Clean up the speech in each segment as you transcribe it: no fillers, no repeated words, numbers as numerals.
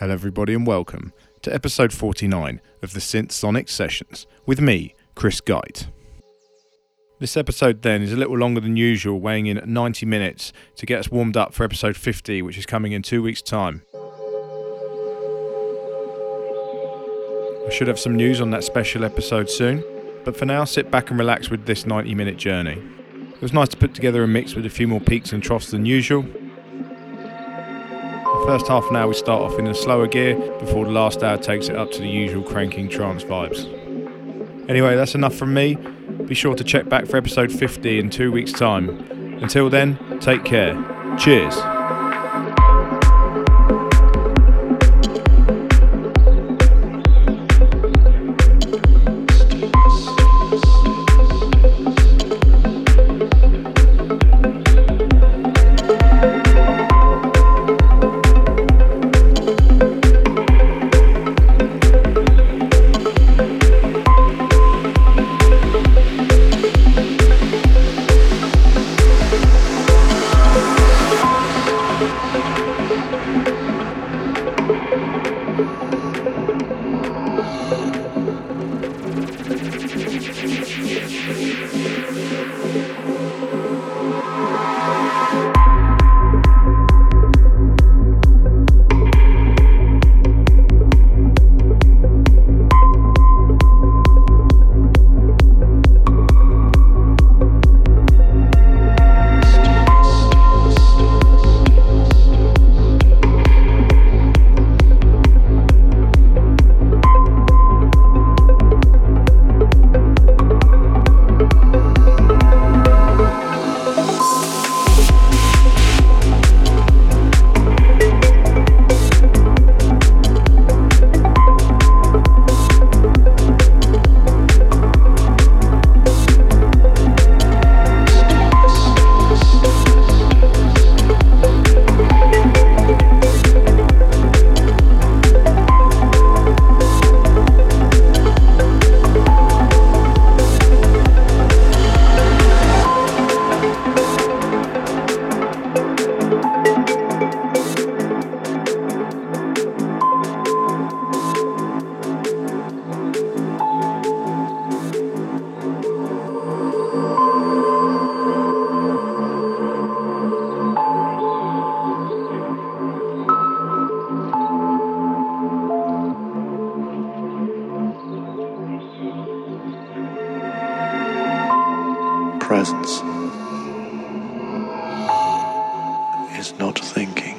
Hello everybody and welcome to episode 49 of the SynthSonic Sessions with me, Chris Geite. This episode then is a little longer than usual, weighing in at 90 minutes to get us warmed up for episode 50, which is coming in 2 weeks' time. I should have some news on that special episode soon, but for now sit back and relax with this 90-minute journey. It was nice to put together a mix with a few more peaks and troughs than usual. First half an hour we start off in a slower gear before the last hour takes it up to the usual cranking trance vibes. Anyway, that's enough from me. Be sure to check back for episode 50 in 2 weeks' time. Until then, take care. Cheers. Presence is not thinking.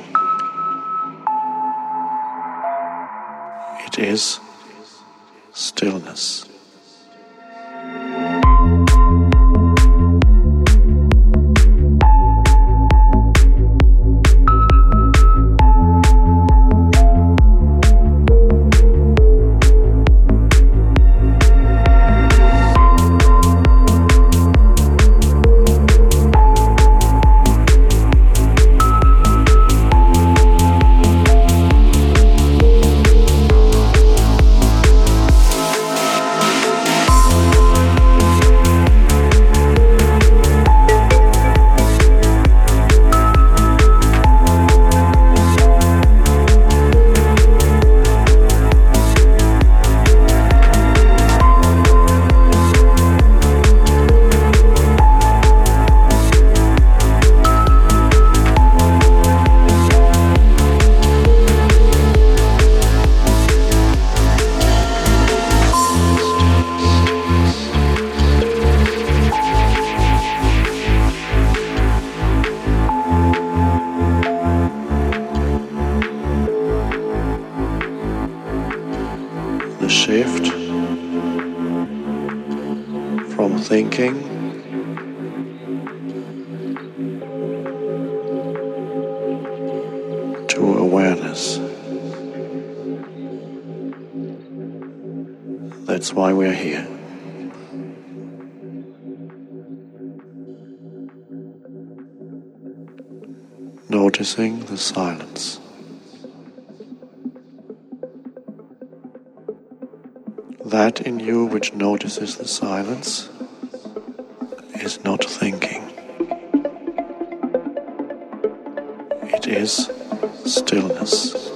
It is stillness. That's why we are here. Noticing the silence, that in you which notices the silence is not thinking. It is stillness.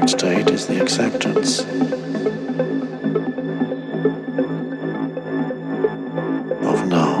perfect state is the acceptance of now.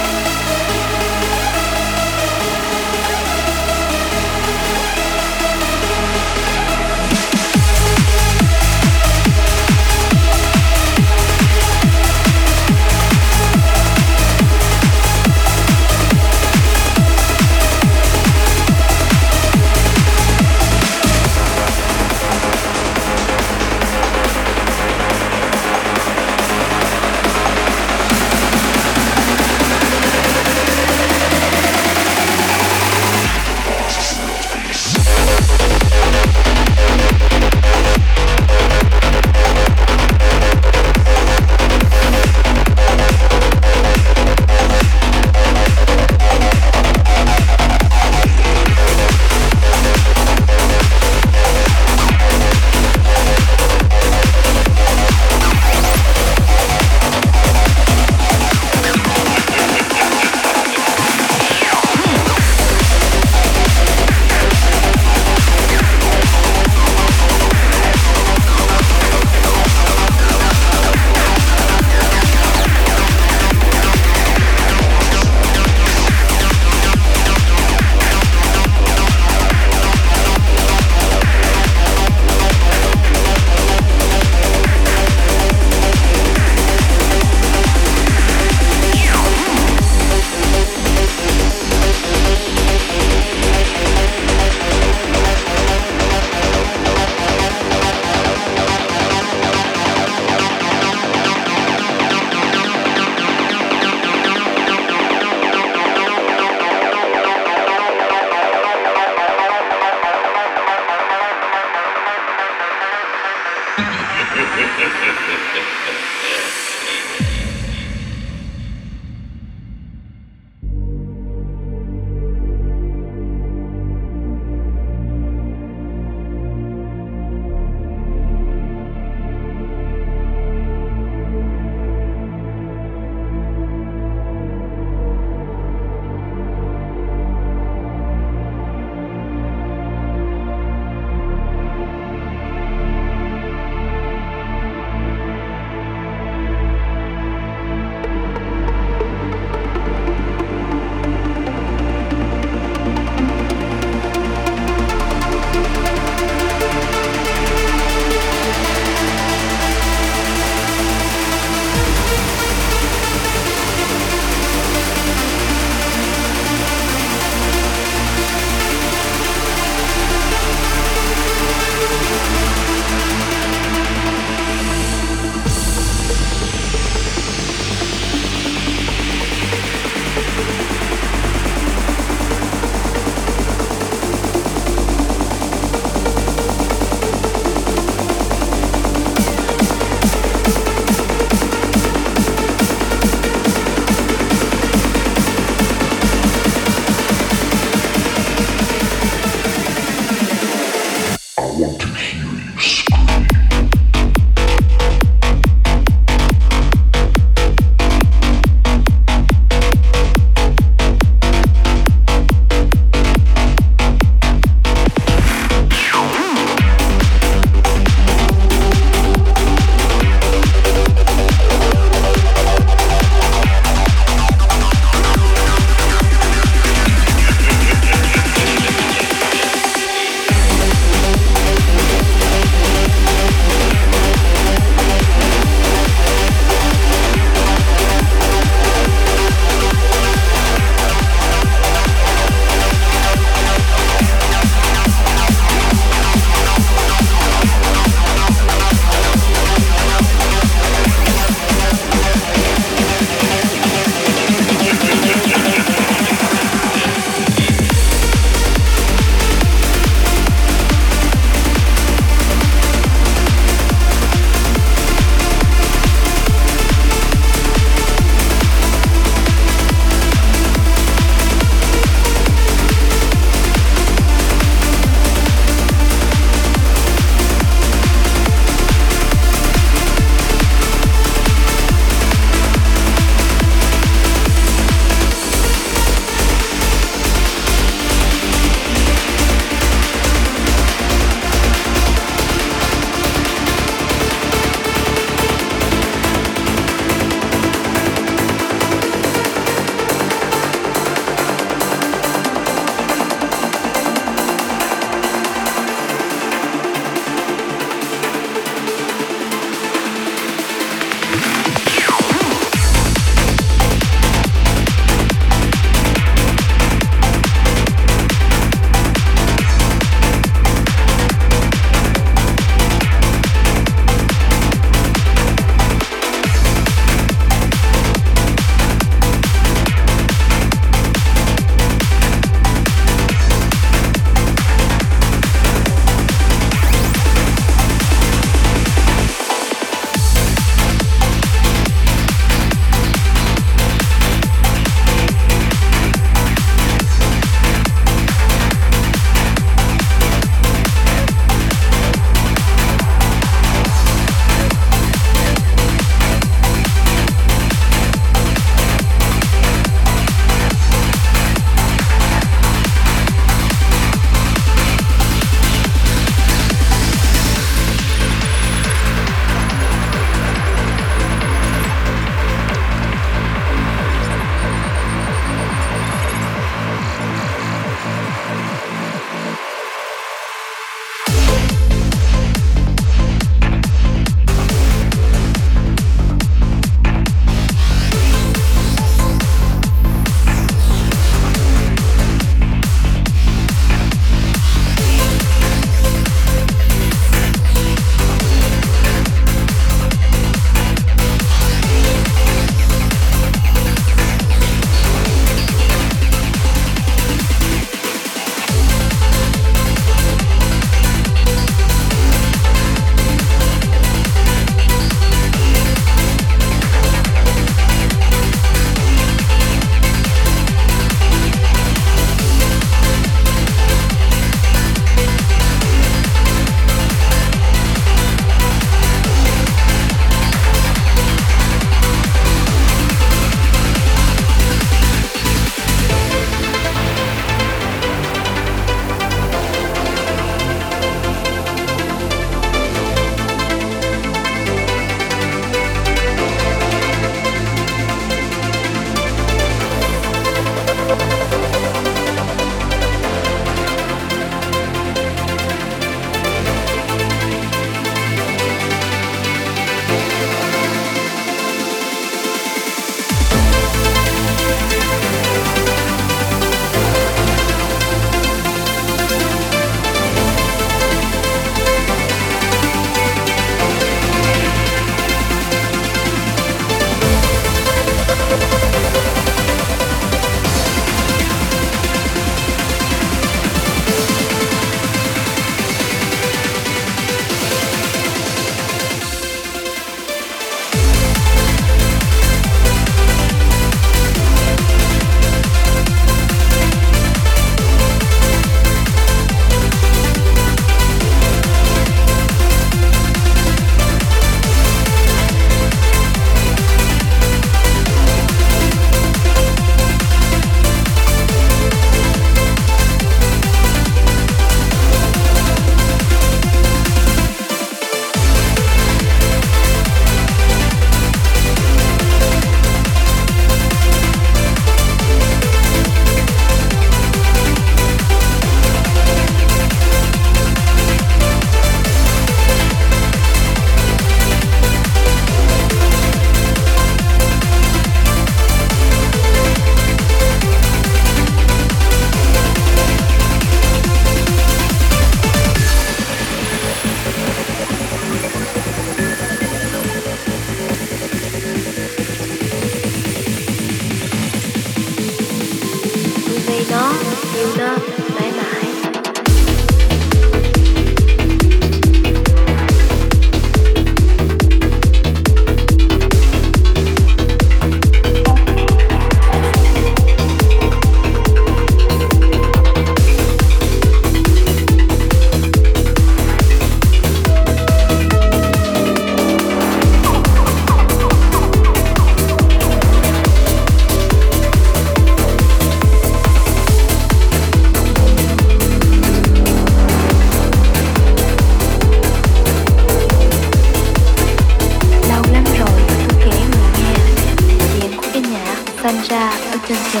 Sanja Utensil.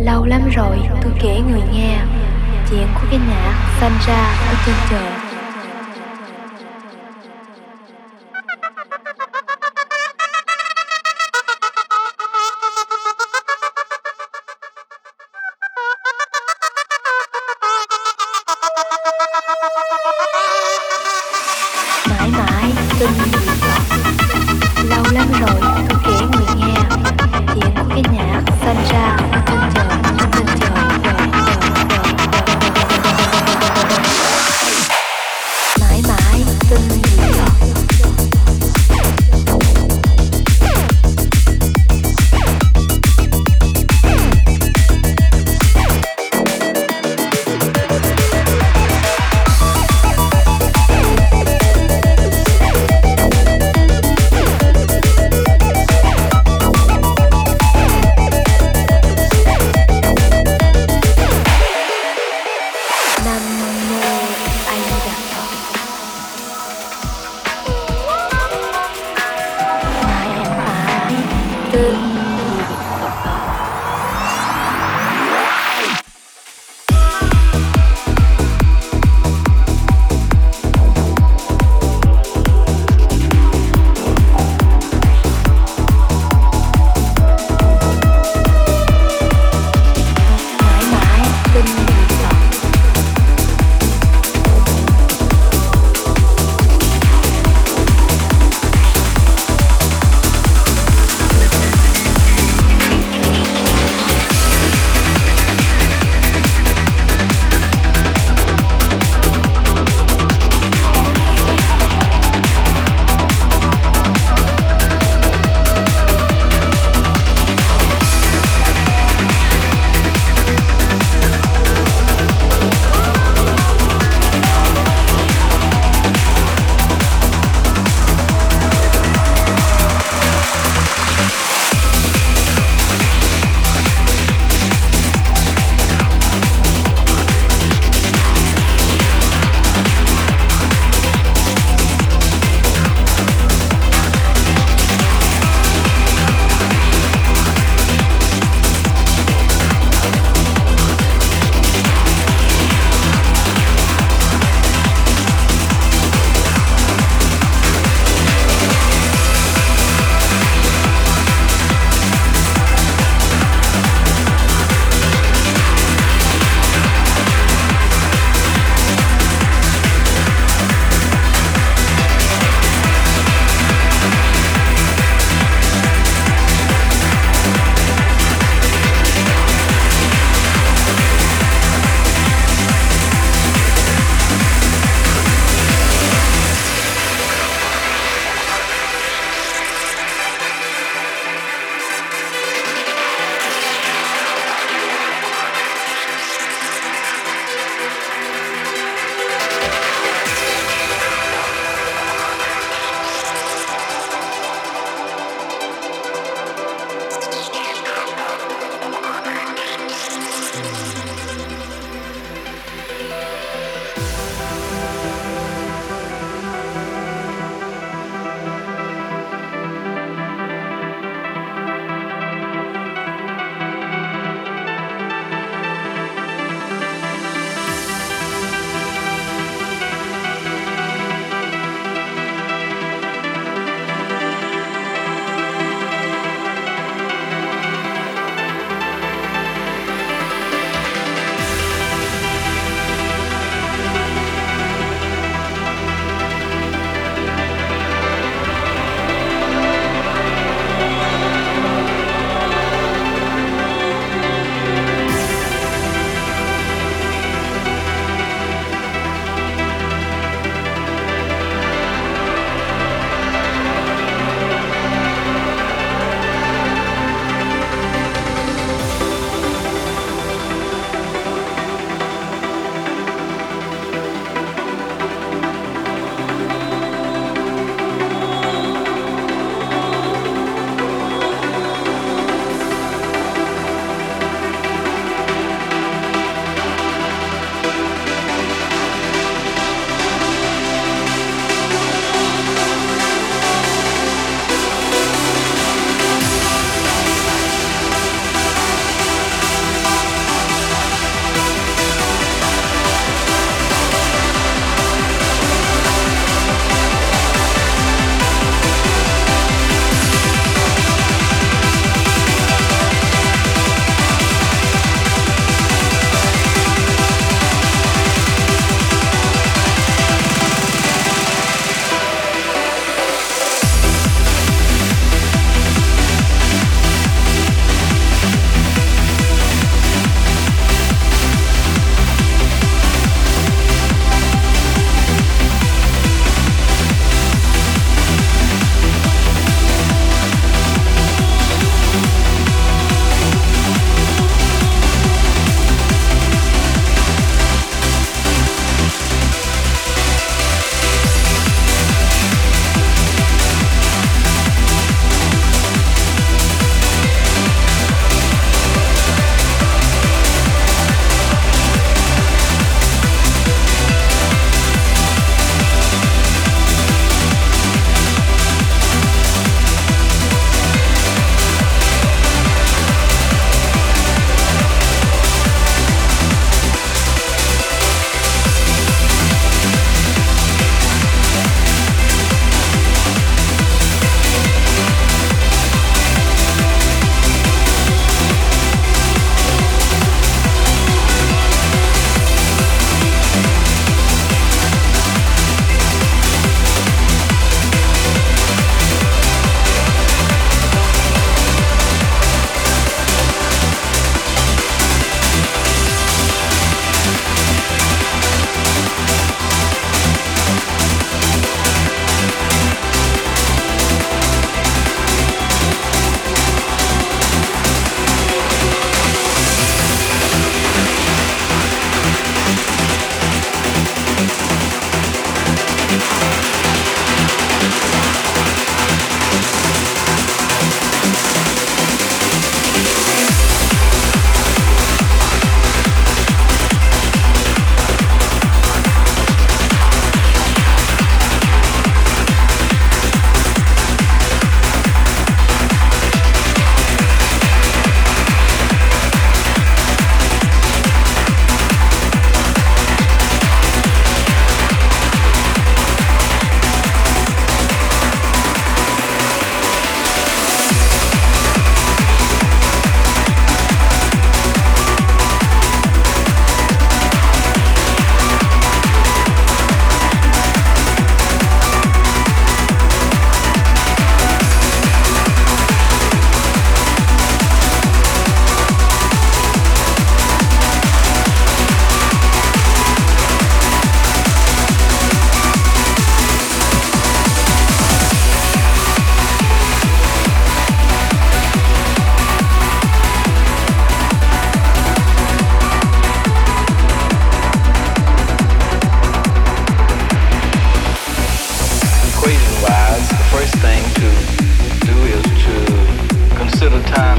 Lâu lắm rồi tôi kể người nghe chuyện của cái nhạc Sanja ở trên trời.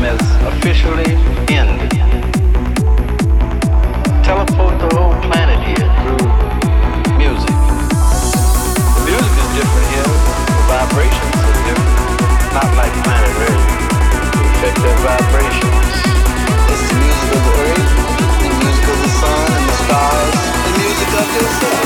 is officially ended. Teleport the whole planet here through music. The music is different here. The vibrations are different. Not like planet Earth. We affect their vibrations. It's the music of the earth, the music of the sun and the stars, the music of yourself.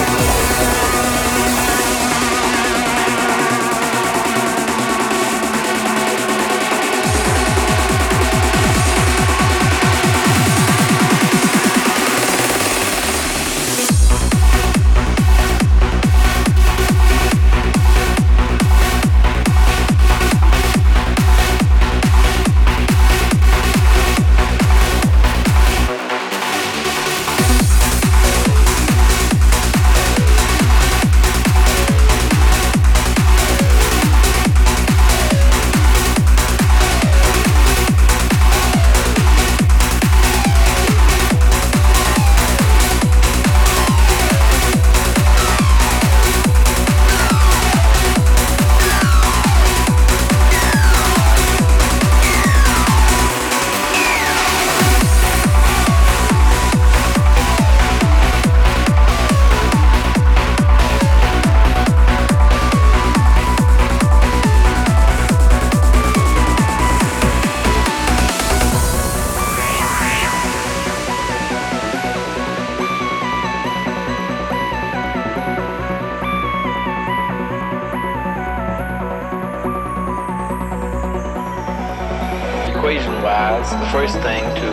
Equation-wise, the first thing to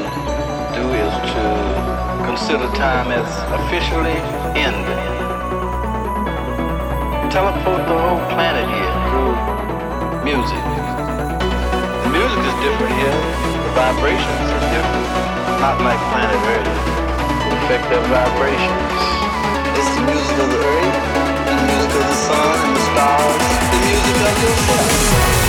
do is to consider time as officially ended. Teleport the whole planet here through music. The music is different here. The vibrations are different. Not like planet Earth. It affects their vibrations. It's the music of the earth, the music of the sun and the stars, the music of yourself.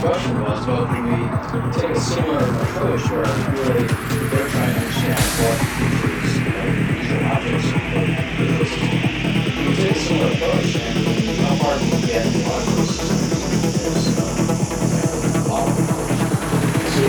production was, but we take a similar approach where really they're trying to understand what features visual objects we take a similar approach and how far we can get the logical systems is logical. So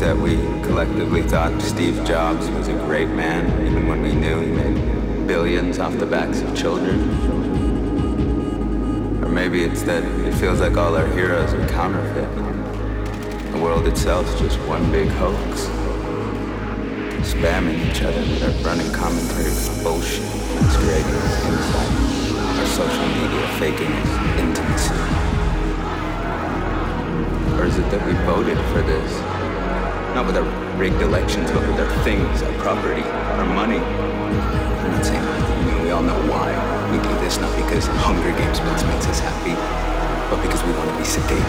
that we collectively thought Steve Jobs was a great man, even when we knew he made billions off the backs of children. Or maybe it's that it feels like all our heroes are counterfeit. The world itself's just one big hoax, spamming each other with our running commentary with bullshit, masquerading as insight, our social media faking as intimacy. Or is it that we voted for this? Not with our rigged elections, but with our things, our property, our money. I'm not saying, we all know why we do this, not because Hunger Games makes us happy, but because we want to be sedated.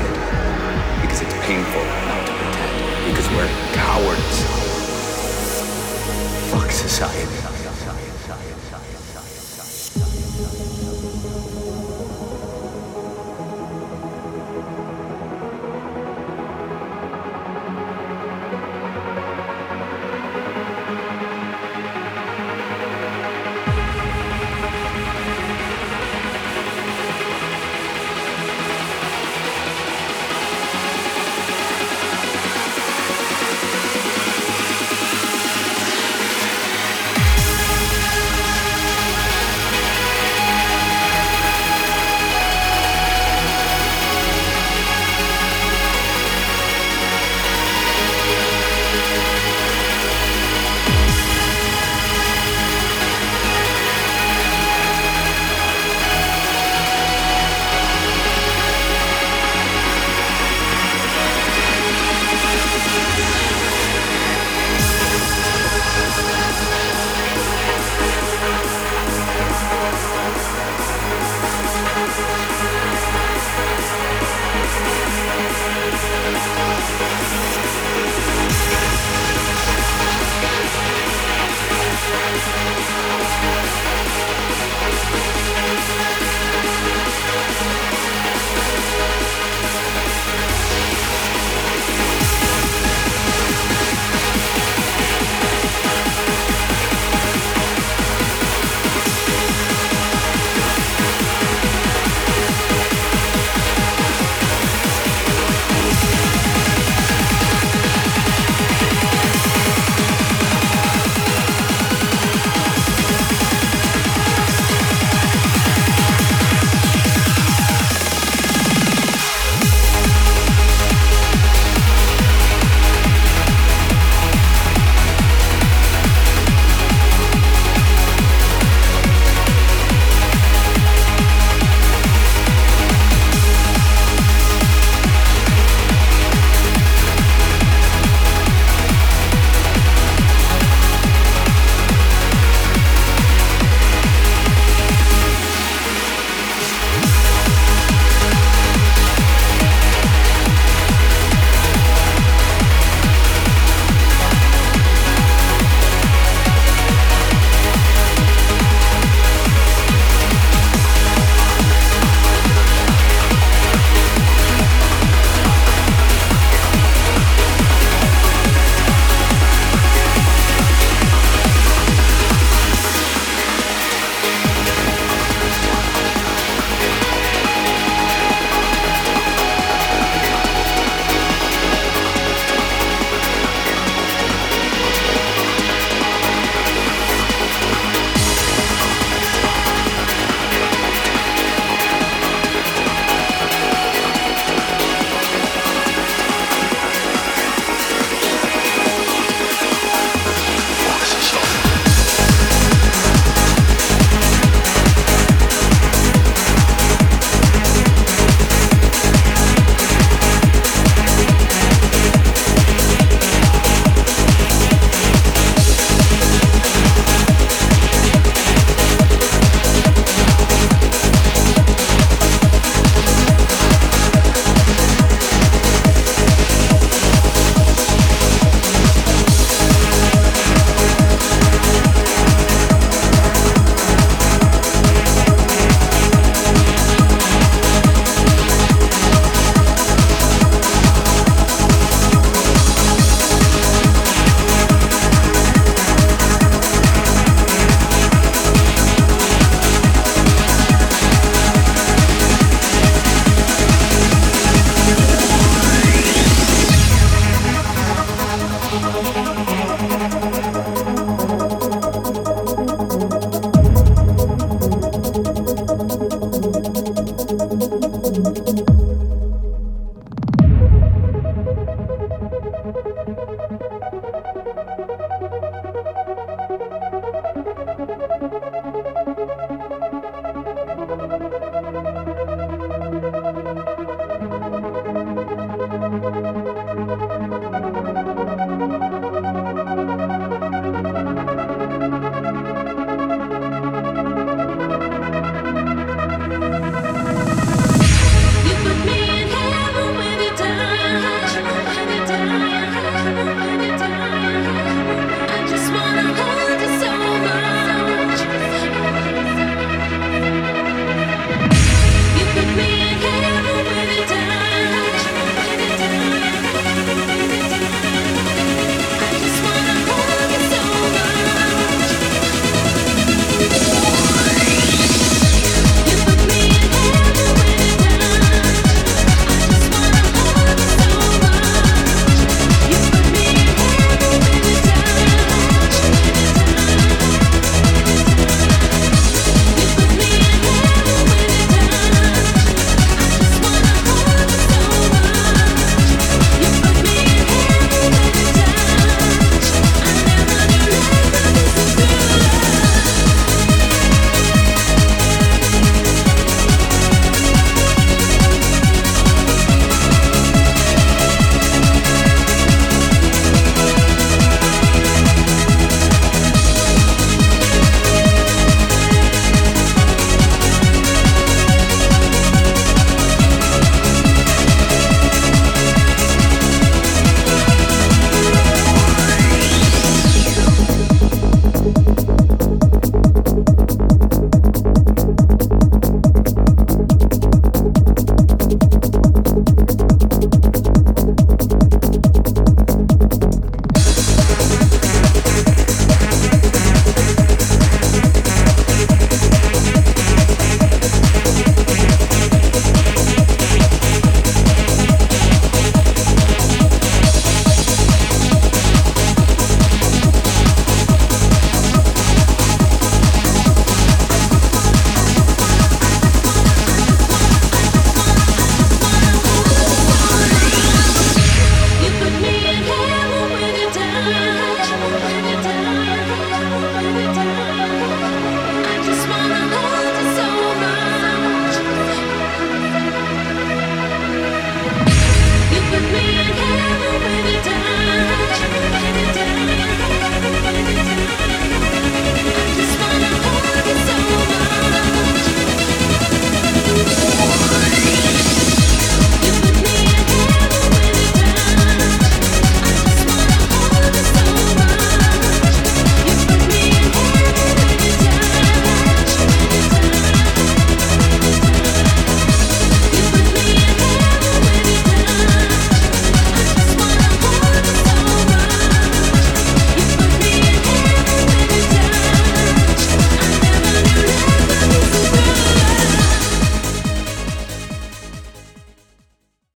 Because it's painful not to pretend. Because we're cowards. Fuck society.